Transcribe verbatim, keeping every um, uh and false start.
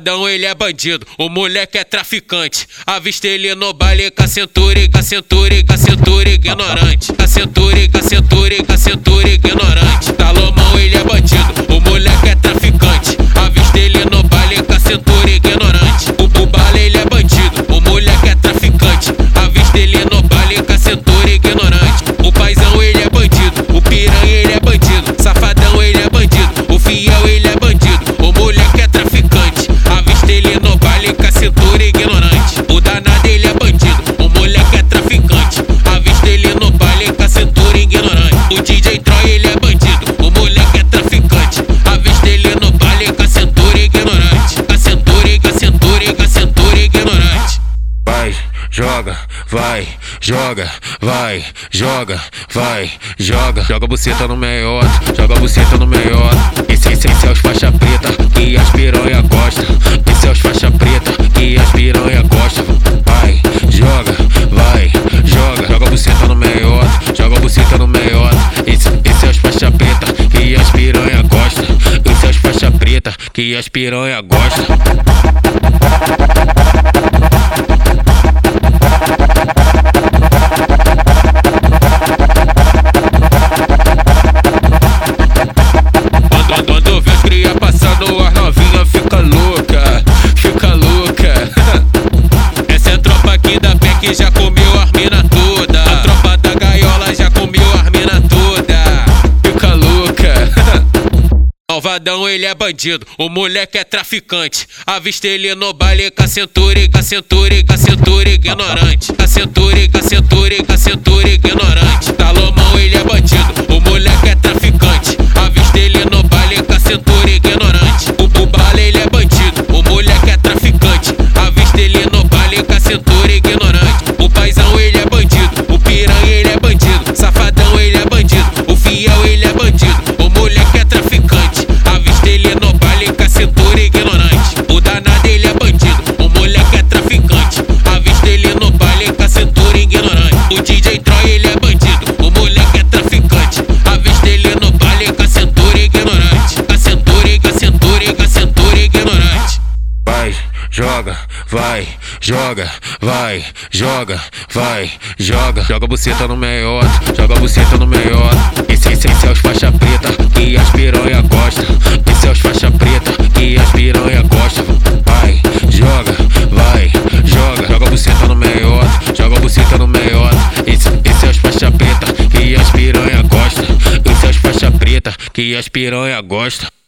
Salvadão, ele é bandido, o moleque é traficante. Avistei ele no baile, Cacenture, Cacenture, Cacenture, ignorante. Cacenture, Cacenture, Cacenture, ignorante. Talão, ele é bandido, o moleque é traficante. Avistei ele no baile, Cacenture, ignorante. O baile, ele é bandido, o moleque é traficante. Avistei ele no baile, Cacenture, ignorante. O paizão, ele é bandido, o piranha, ele é bandido. Safadão, ele é bandido, o fiel, ele é bandido. O moleque é traficante, avistei ele no baile, Cacenture, ignorante. O danado, ele é bandido, o moleque é traficante. Avistei ele no baile, Cacenture, ignorante. O D J Troy, ele é bandido, o moleque é traficante. Avistei ele no baile, Cacenture, ignorante. Cacenture, Cacenture, Cacenture, ignorante. Vai, joga, vai, joga, vai, joga, vai, joga. Joga a buceta no meiota, joga a buceta no meiota. Esse, esse, esse é os faixa preta que as piranha gostam. Esse é os faixa preta que as piranha gostam. Vai, joga, vai, joga. Joga a buceta no meiota, joga a buceta no meiota. Esse, esse é os faixa preta que as piranha gostam. Esse é os faixa preta que as piranha gostam. As novinha fica louca, fica louca. Essa é a tropa aqui da P E C, já comeu a mina toda. A tropa da gaiola já comeu a mina toda. Fica louca. Salvadão, ele é bandido, o moleque é traficante. Avistei ele no baile, Cacenture, Cacenture, Cacenture, ignorante. Cacenture, Cacenture, Cacenture, ignorante. Talão, ele é bandido, o moleque é traficante. Avistei ele no baile, Cacenture, ignorante. O baile, ele é bandido, o moleque é traficante. Avistei ele no baile, Cacenture, ignorante. O paizão, ele é bandido, o piranha, ele é bandido. Safadão, ele é bandido, o fiel, ele é bandido. O moleque é traficante, avistei ele no baile, Cacenture, ignorante. O danado, ele é bandido, o moleque é traficante. Avistei ele no baile, Cacenture, ignorante. O D J Troy, ele é bandido, o moleque é traficante. Avistei ele no baile, Cacenture, ignorante. Cacenture, Cacenture, Cacenture, ignorante. Vai, joga, vai, joga, vai, joga, vai, joga. Joga a buceta no meiota, joga a buceta no meiota. Esse, esse, esse é os faixa preta que as piranha gostam. Esse é os faixa preta que as piranha gostam. Vai, joga, vai, joga. Joga a buceta no meiota, joga a buceta no meiota. Esse, esse é os faixa preta que as piranha gostam. Esse é os faixa preta que as piranha gostam.